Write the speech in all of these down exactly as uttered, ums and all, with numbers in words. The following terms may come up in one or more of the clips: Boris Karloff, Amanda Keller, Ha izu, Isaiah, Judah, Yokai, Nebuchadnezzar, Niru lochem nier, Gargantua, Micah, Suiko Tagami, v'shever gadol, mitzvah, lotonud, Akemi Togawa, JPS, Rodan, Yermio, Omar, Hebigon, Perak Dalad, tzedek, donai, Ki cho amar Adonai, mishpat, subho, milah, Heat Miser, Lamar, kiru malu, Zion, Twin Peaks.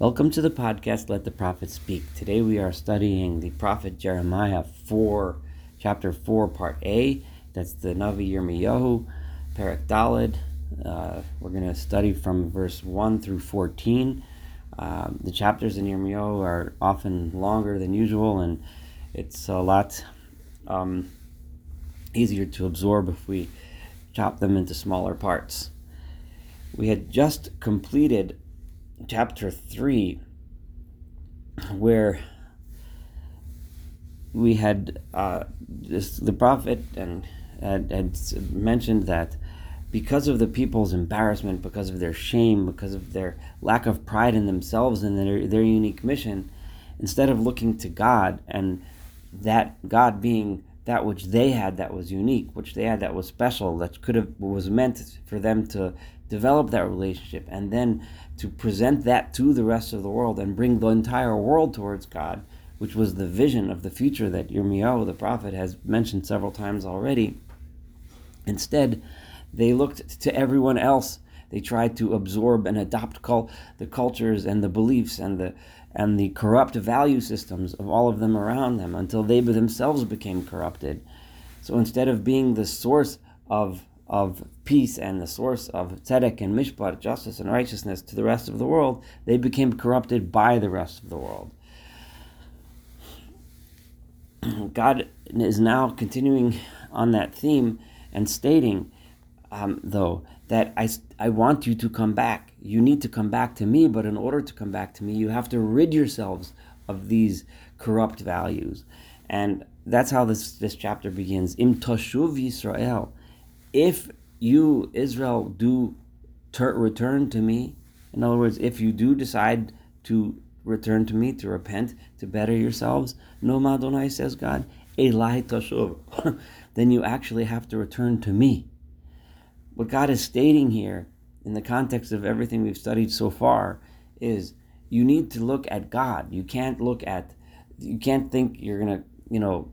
Welcome to the podcast, Let the Prophet Speak. Today we are studying the prophet Jeremiah four, chapter four, part A. That's the Navi Yirmiyahu, Perak Dalad. Uh, we're going to study from verse one through fourteen. Uh, the chapters in Yermio are often longer than usual, and it's a lot um, easier to absorb if we chop them into smaller parts. We had just completed chapter three, where we had uh, this, the prophet and had, had mentioned that because of the people's embarrassment, because of their shame, because of their lack of pride in themselves and their, their unique mission, instead of looking to God and that God being that which they had that was unique, which they had that was special, that could have was meant for them to develop that relationship and then to present that to the rest of the world and bring the entire world towards God, which was the vision of the future that Yermio, the prophet, has mentioned several times already. Instead, they looked to everyone else. They tried to absorb and adopt cult, the cultures and the beliefs and the and the corrupt value systems of all of them around them until they themselves became corrupted. So instead of being the source of of peace and the source of tzedek and mishpat, justice and righteousness to the rest of the world, they became corrupted by the rest of the world. God is now continuing on that theme and stating, um, though, that I, I want you to come back. You need to come back to me, but in order to come back to me, you have to rid yourselves of these corrupt values. And that's how this, this chapter begins. Im tashuv Yisrael. If you, Israel, do ter- return to me, in other words, if you do decide to return to me, to repent, to better yourselves, no ma donai, says God, Elahi tashuv, then you actually have to return to me. What God is stating here, in the context of everything we've studied so far, is you need to look at God. You can't look at, you can't think you're gonna, you know,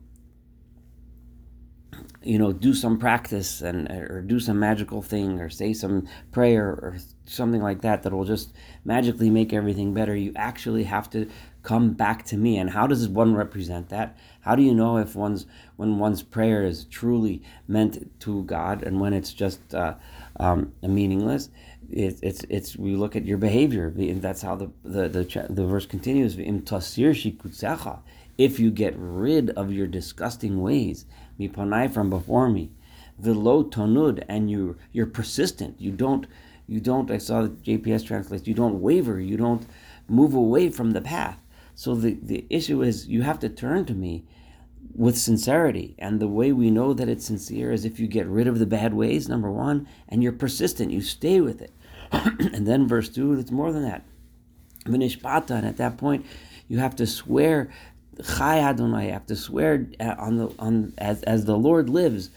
you know, do some practice and or do some magical thing or say some prayer or something like that that will just magically make everything better. You actually have to come back to me. And how does one represent that? How do you know if one's when one's prayer is truly meant to God and when it's just uh, um, meaningless? It, it's it's we look at your behavior. That's how the the the, the verse continues. If you get rid of your disgusting ways, mi panai, from before me, v'lo tonud, and you you're persistent. You don't you don't. I saw the J P S translates. You don't waver. You don't move away from the path. So the the issue is you have to turn to me with sincerity. And the way we know that it's sincere is if you get rid of the bad ways, number one, and you're persistent. You stay with it. And then verse two, it's more than that. Nishbata, and at that point, you have to swear. Chai Adonai, you have to swear on the on as as the Lord lives,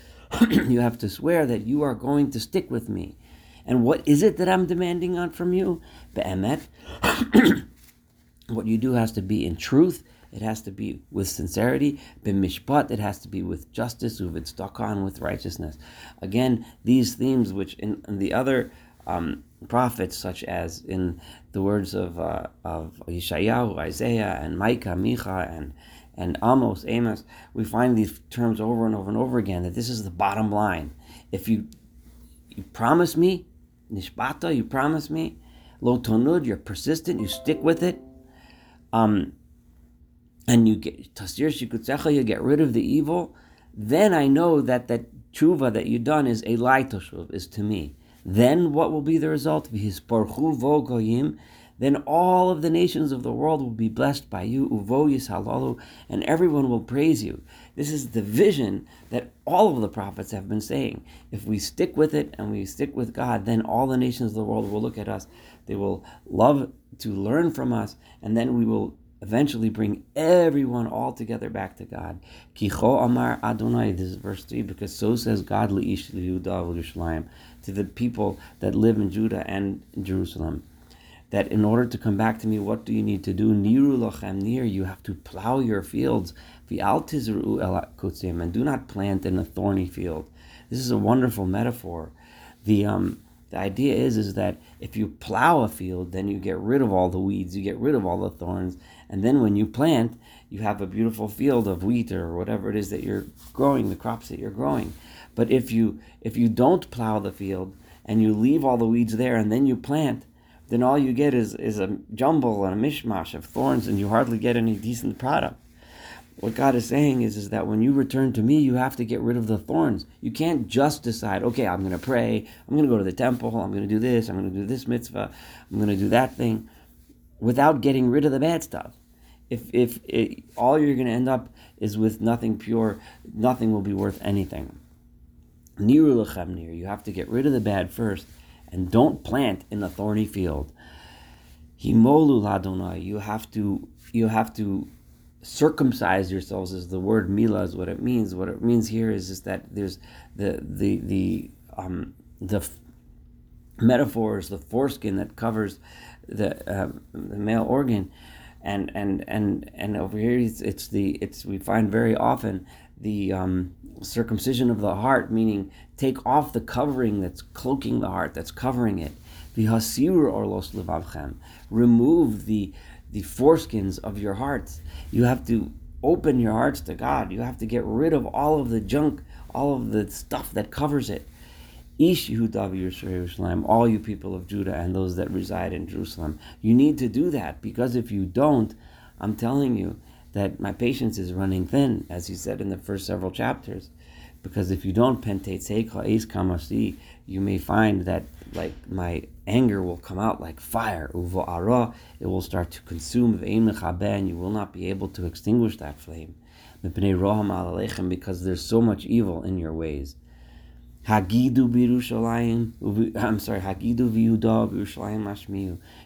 you have to swear that you are going to stick with me. And what is it that I'm demanding on from you? Be'emet. What you do has to be in truth. It has to be with sincerity. Bemishpat, it has to be with justice. Uvad stakhan, with righteousness. Again, these themes, which in, in the other um, prophets, such as in the words of uh, of Isaiah, Isaiah, and Micah, Micah, and and Amos, Amos, we find these terms over and over and over again. That this is the bottom line. If you you promise me, Nishbata, you promise me, lotonud, you're persistent, you stick with it. Um, and you get tasir shikutzecha, you get rid of the evil, then I know that that tshuva that you done is a lie toshuv, is to me. Then what will be the result? Then all of the nations of the world will be blessed by you, uvo yishalalu, and everyone will praise you. This is the vision that all of the prophets have been saying. If we stick with it and we stick with God, then all the nations of the world will look at us. They will love to learn from us, and then we will eventually bring everyone all together back to God. Ki cho amar Adonai, this is verse three, because so says God, li'ish li'udah v'lushalayim, to the people that live in Judah and in Jerusalem, that in order to come back to me, what do you need to do? Niru lochem nier, you have to plow your fields, and do not plant in a thorny field. This is a wonderful metaphor. The um The idea is is that if you plow a field, then you get rid of all the weeds, you get rid of all the thorns, and then when you plant, you have a beautiful field of wheat or whatever it is that you're growing, the crops that you're growing. But if you if you don't plow the field and you leave all the weeds there and then you plant, then all you get is, is a jumble and a mishmash of thorns, and you hardly get any decent product. What God is saying is, is that when you return to me, you have to get rid of the thorns. You can't just decide, okay, I'm going to pray, I'm going to go to the temple, I'm going to do this, I'm going to do this mitzvah, I'm going to do that thing, without getting rid of the bad stuff. If if it, all you're going to end up is with nothing pure, nothing will be worth anything. Niru lochem nier, you have to get rid of the bad first, and don't plant in the thorny field. Himolu ladonai, you have to you have to circumcise yourselves, is the word milah, is what it means. What it means here is, is that there's the the the um the f- metaphors, the foreskin that covers the uh, the male organ, and and and and over here it's, it's the it's we find very often the um circumcision of the heart, meaning take off the covering that's cloaking the heart, that's covering it. V'hasiru orlos levavchem, remove the the foreskins of your hearts. You have to open your hearts to God. You have to get rid of all of the junk, all of the stuff that covers it. Ish Yehuda v'Yerushalayim, all you people of Judah and those that reside in Jerusalem, you need to do that, because if you don't, I'm telling you that my patience is running thin, as he said in the first several chapters. Because if you don't, you may find that, like, my anger will come out like fire. It will start to consume, and you will not be able to extinguish that flame. Because there's so much evil in your ways. I'm sorry.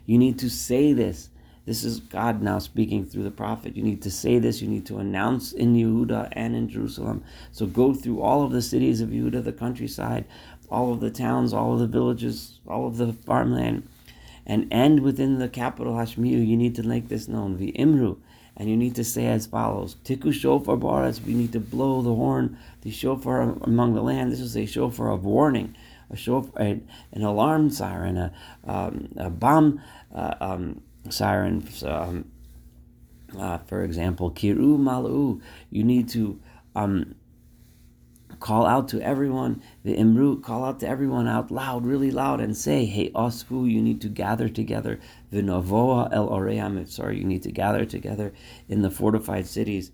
You need to say this. This is God now speaking through the prophet. You need to say this. You need to announce in Yehuda and in Jerusalem. So go through all of the cities of Yehuda, the countryside, all of the towns, all of the villages, all of the farmland, and end within the capital Hashmiu. You need to make this known. V'imru, and you need to say as follows: Tiku shofar b'aretz. We need to blow the horn, the shofar among the land. This is a shofar of warning, a shofar, an alarm siren, a, um, a bomb. Uh, um, Siren, um, uh, for example, kiru malu. You need to um, call out to everyone. The imru, call out to everyone out loud, really loud, and say, "Hey, osfu." You need to gather together. The navoa el oreyam. Sorry, you need to gather together in the fortified cities.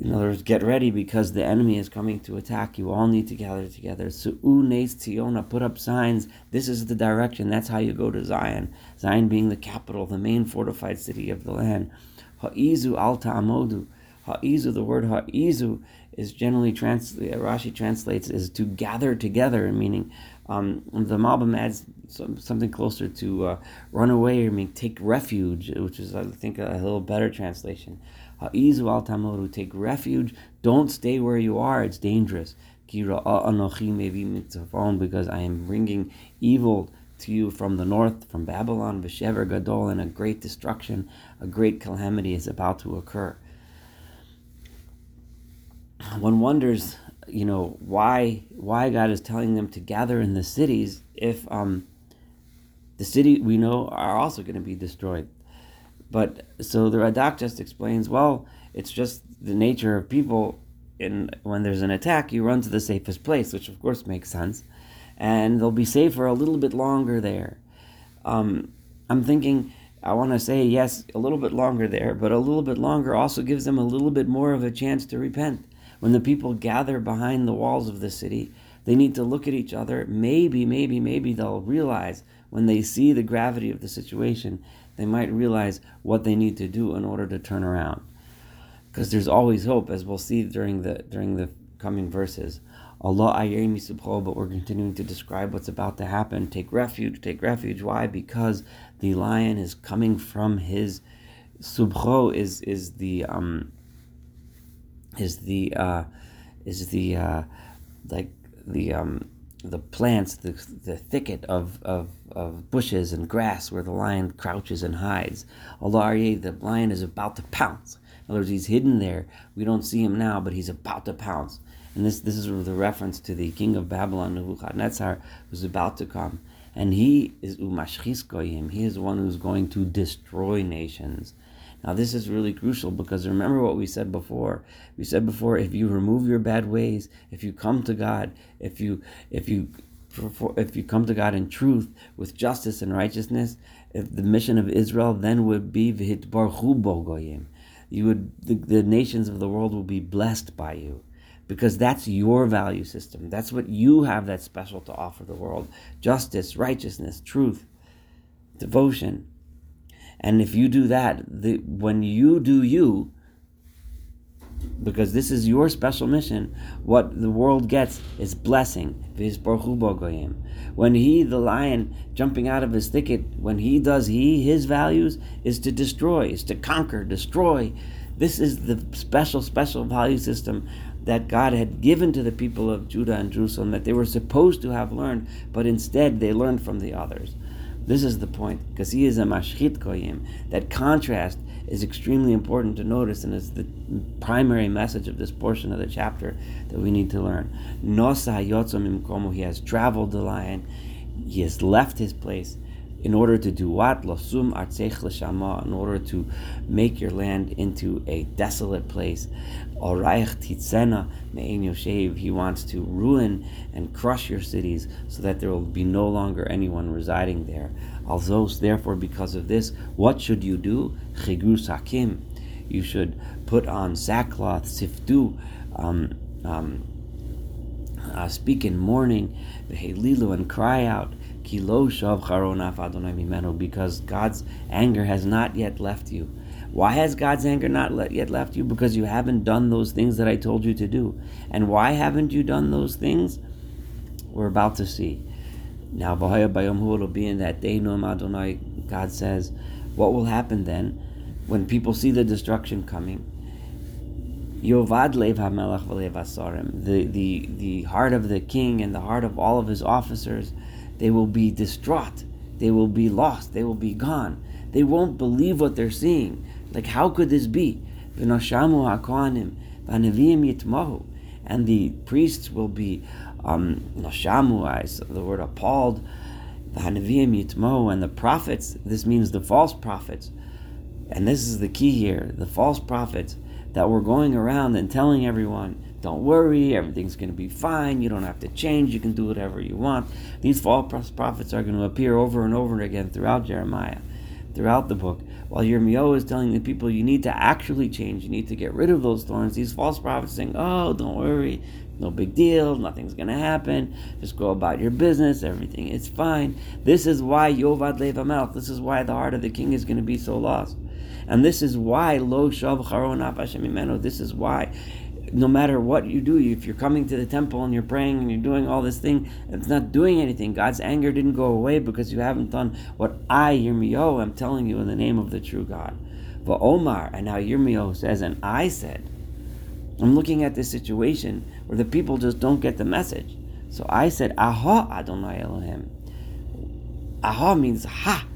In other words, get ready, because the enemy is coming to attack. You all need to gather together. Su'u neis Tziona, put up signs. This is the direction. That's how you go to Zion. Zion being the capital, the main fortified city of the land. Ha izu al ta'amodu. Ha izu, the word ha izu is generally translated, Rashi translates, is to gather together, meaning um, the Malbim adds some, something closer to uh, run away, or mean take refuge, which is, I think, a, a little better translation. Ha'izu al tamoru, take refuge, don't stay where you are, it's dangerous. Kira anochi mevi mitzvon, because I am bringing evil to you from the north, from Babylon, v'shever gadol, and a great destruction, a great calamity is about to occur. One wonders, you know, why why God is telling them to gather in the cities if um, the city we know are also going to be destroyed. But so the Radak just explains, well, it's just the nature of people, and when there's an attack, you run to the safest place, which of course makes sense, and they'll be safer a little bit longer there. Um, I'm thinking, I want to say, yes, a little bit longer there, but a little bit longer also gives them a little bit more of a chance to repent. When the people gather behind the walls of the city, they need to look at each other. Maybe, maybe, maybe they'll realize, when they see the gravity of the situation, they might realize what they need to do in order to turn around. Because there's always hope, as we'll see during the during the coming verses. Allah ayir misubho, but we're continuing to describe what's about to happen. Take refuge, take refuge. Why? Because the lion is coming from his subho, is is the um is the uh is the uh like the um the plants, the the thicket of, of, of bushes and grass where the lion crouches and hides. Allah, the lion is about to pounce. In other words, he's hidden there. We don't see him now, but he's about to pounce. And this, this is the reference to the king of Babylon, Nebuchadnezzar, who's about to come. and he is umashchis goyim. He is the one who's going to destroy nations. Now this is really crucial, because remember what we said before. We said before, if you remove your bad ways, if you come to God, if you if you if you come to God in truth with justice and righteousness, if the mission of Israel then would be v'hitbarchu bo goyim, you would the, the nations of the world will be blessed by you. Because that's your value system. That's what you have that's special to offer the world. Justice, righteousness, truth, devotion. And if you do that, the, when you do you, because this is your special mission, what the world gets is blessing. When he, the lion, jumping out of his thicket, when he does he, his values is to destroy, is to conquer, destroy. This is the special, special value system that God had given to the people of Judah and Jerusalem, that they were supposed to have learned, but instead they learned from the others. This is the point, because he is a mashchit goyim. That contrast is extremely important to notice, and is the primary message of this portion of the chapter that we need to learn. Nosa hayotzo mimkomo, he has traveled the lion, he has left his place, in order to do what? Losum atzech l'shama, in order to make your land into a desolate place. Oraich titzena me'en yoshev, he wants to ruin and crush your cities so that there will be no longer anyone residing there. Also, therefore, because of this, what should you do? Chigus hakim, you should put on sackcloth, siftu, um, um, uh, speak in mourning, v'helilu, and cry out, because God's anger has not yet left you. Why has God's anger not yet left you? Because you haven't done those things that I told you to do. And why haven't you done those things? We're about to see. Now, it'll be in that day, Adonai, God says, what will happen then when people see the destruction coming? The, the, the heart of the king and the heart of all of his officers, they will be distraught. They will be lost. They will be gone. They won't believe what they're seeing. Like, how could this be? And the priests will be, um, nashamu is the word appalled. And the prophets, this means the false prophets. And this is the key here, the false prophets that were going around and telling everyone, don't worry, everything's going to be fine, you don't have to change, you can do whatever you want. These false prophets are going to appear over and over again throughout Jeremiah, throughout the book. While Yermio is telling the people, you need to actually change, you need to get rid of those thorns, these false prophets saying, oh, don't worry, no big deal, nothing's going to happen, just go about your business, everything is fine. This is why Yovad Lev HaMelech, this is why the heart of the king is going to be so lost. And this is why, Lo Shav Charo Nafash Mimeno, this is why, no matter what you do, if you're coming to the temple and you're praying and you're doing all this thing, it's not doing anything. God's anger didn't go away because you haven't done what I, Yermio, am telling you in the name of the true God. But Omar, and now Yermio says, and I said, I'm looking at this situation where the people just don't get the message. So I said, Aha Adonai Elohim. Aha means Ha,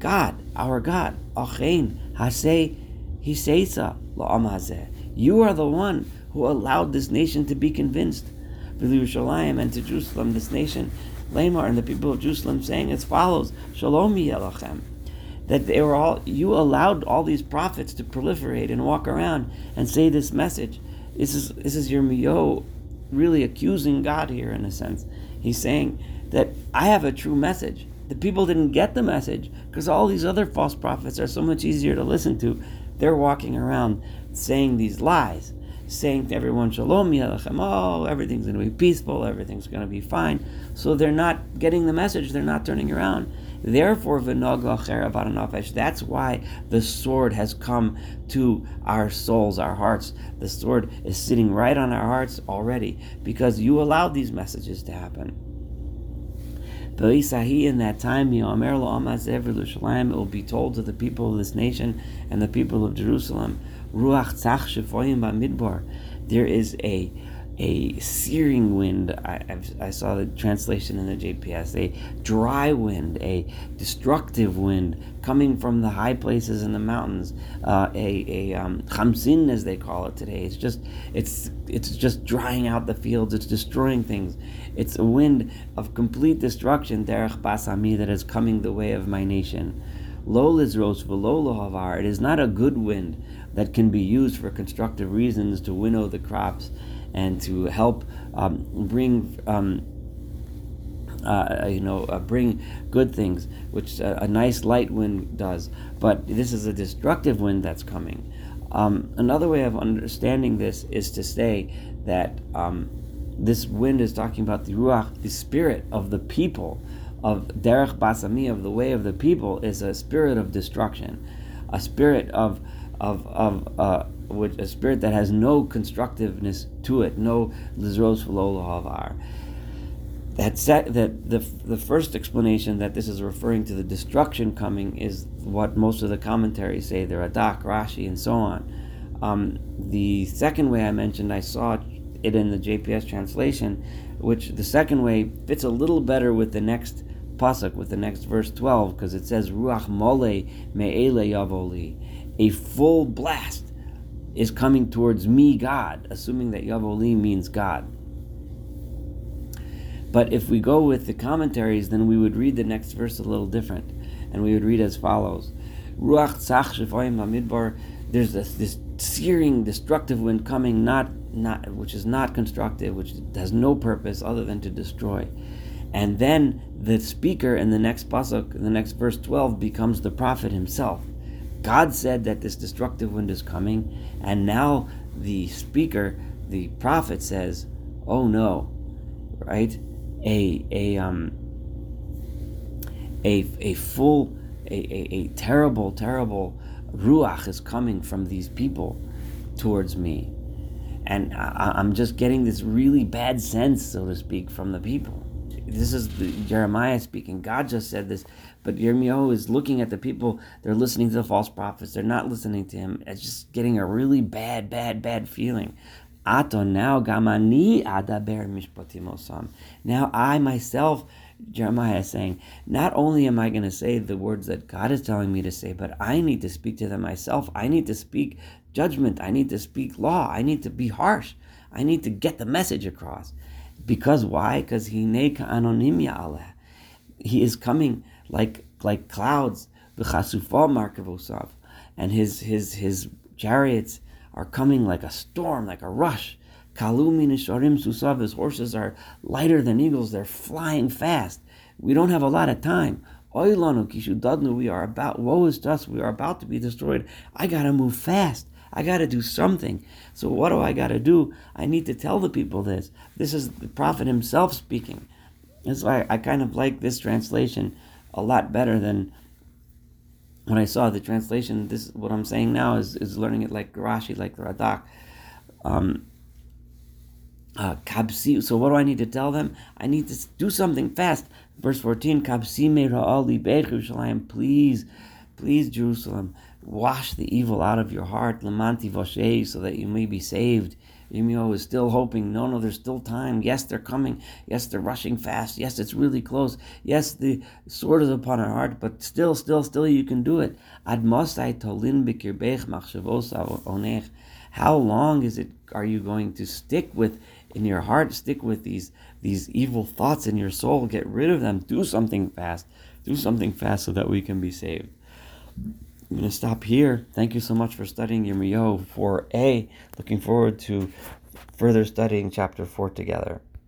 God, our God. Achein, Hasei, Hiseisa, La'am Hazeh. You are the one who allowed this nation to be convinced. V'Yerushalayim, and to Jerusalem, this nation, Lamar, and the people of Jerusalem, saying as follows, Shalom Yelachem, that they were all, you allowed all these prophets to proliferate and walk around and say this message. This is this is Yirmiyahu really accusing God here in a sense. He's saying that I have a true message. The people didn't get the message because all these other false prophets are so much easier to listen to. They're walking around saying these lies, saying to everyone, Shalom Yalachem, oh, everything's going to be peaceful, everything's going to be fine. So they're not getting the message, they're not turning around. Therefore, that's why the sword has come to our souls, our hearts. The sword is sitting right on our hearts already, because you allowed these messages to happen. In that time, it will be told to the people of this nation and the people of Jerusalem, there is a, a searing wind. I, I've, I saw the translation in the J P S, a dry wind, a destructive wind coming from the high places in the mountains, uh, a, a um, chamsin, as they call it today. It's just, it's, it's just drying out the fields, it's destroying things. It's a wind of complete destruction, derech basami, that is coming the way of my nation. Lo lizros v'lo lohavar, it is not a good wind that can be used for constructive reasons to winnow the crops and to help um, bring um, uh, you know uh, bring good things, which uh, a nice light wind does. But this is a destructive wind that's coming. Um, another way of understanding this is to say that um, this wind is talking about the ruach, the spirit of the people, of derech basami, of the way of the people, is a spirit of destruction, a spirit of of of uh, which a spirit that has no constructiveness to it, no lizros v'lo lohavar. That set, that the the first explanation that this is referring to the destruction coming is what most of the commentaries say, the Radak, Rashi, and so on. Um, the second way I mentioned, I saw it in the J P S translation, which the second way fits a little better with the next pasuk, with the next verse twelve, because it says ruach mole me'ele yavoli, a full blast is coming towards me, God, assuming that Yavoli means God. But if we go with the commentaries, then we would read the next verse a little different, and we would read as follows: Ruach tzach shefoim hamidbar. There's this, this searing, destructive wind coming, not not which is not constructive, which has no purpose other than to destroy. And then the speaker in the next pasuk, in the next verse twelve, becomes the prophet himself. God said that this destructive wind is coming, and now the speaker, the prophet, says, "Oh no!" Right? A a um a a full a a, a terrible terrible ruach is coming from these people towards me, and I, I'm just getting this really bad sense, so to speak, from the people. This is the, Jeremiah speaking. God just said this, but Yermio is looking at the people. They're listening to the false prophets. They're not listening to him. It's just getting a really bad, bad, bad feeling. Ato now gamani adaber mishpatim osam. Now I myself, Jeremiah is saying, not only am I going to say the words that God is telling me to say, but I need to speak to them myself. I need to speak judgment. I need to speak law. I need to be harsh. I need to get the message across. Because why? Because hinei ka'anonimia aleh. He is coming like like clouds, v'chasufa markevosav, and his his his chariots are coming like a storm, like a rush. Kalumi nisharim susav. His horses are lighter than eagles. They're flying fast. We don't have a lot of time. Oilanu kishudadnu. We are about. Woe is us. We are about to be destroyed. I gotta move fast. I got to do something. So what do I got to do? I need to tell the people this. This is the prophet himself speaking. That's why I kind of like this translation a lot better than when I saw the translation. This, what I'm saying now is, is learning it like Rashi, like the Radak. Um, uh, so what do I need to tell them? I need to do something fast. Verse fourteen, please, please, Jerusalem, wash the evil out of your heart, Lamanti Voshe, so that you may be saved. Yirmiyahu is still hoping. No, no, there's still time. Yes, they're coming. Yes, they're rushing fast. Yes, it's really close. Yes, the sword is upon our heart, but still, still, still, you can do it. Ad Mosai Tolin Bikirbech Machshavos Onech. How long is it? Are you going to stick with in your heart? Stick with these these evil thoughts in your soul. Get rid of them. Do something fast. Do something fast so that we can be saved. I'm going to stop here. Thank you so much for studying Yermiyahu four a. Looking forward to further studying chapter four together.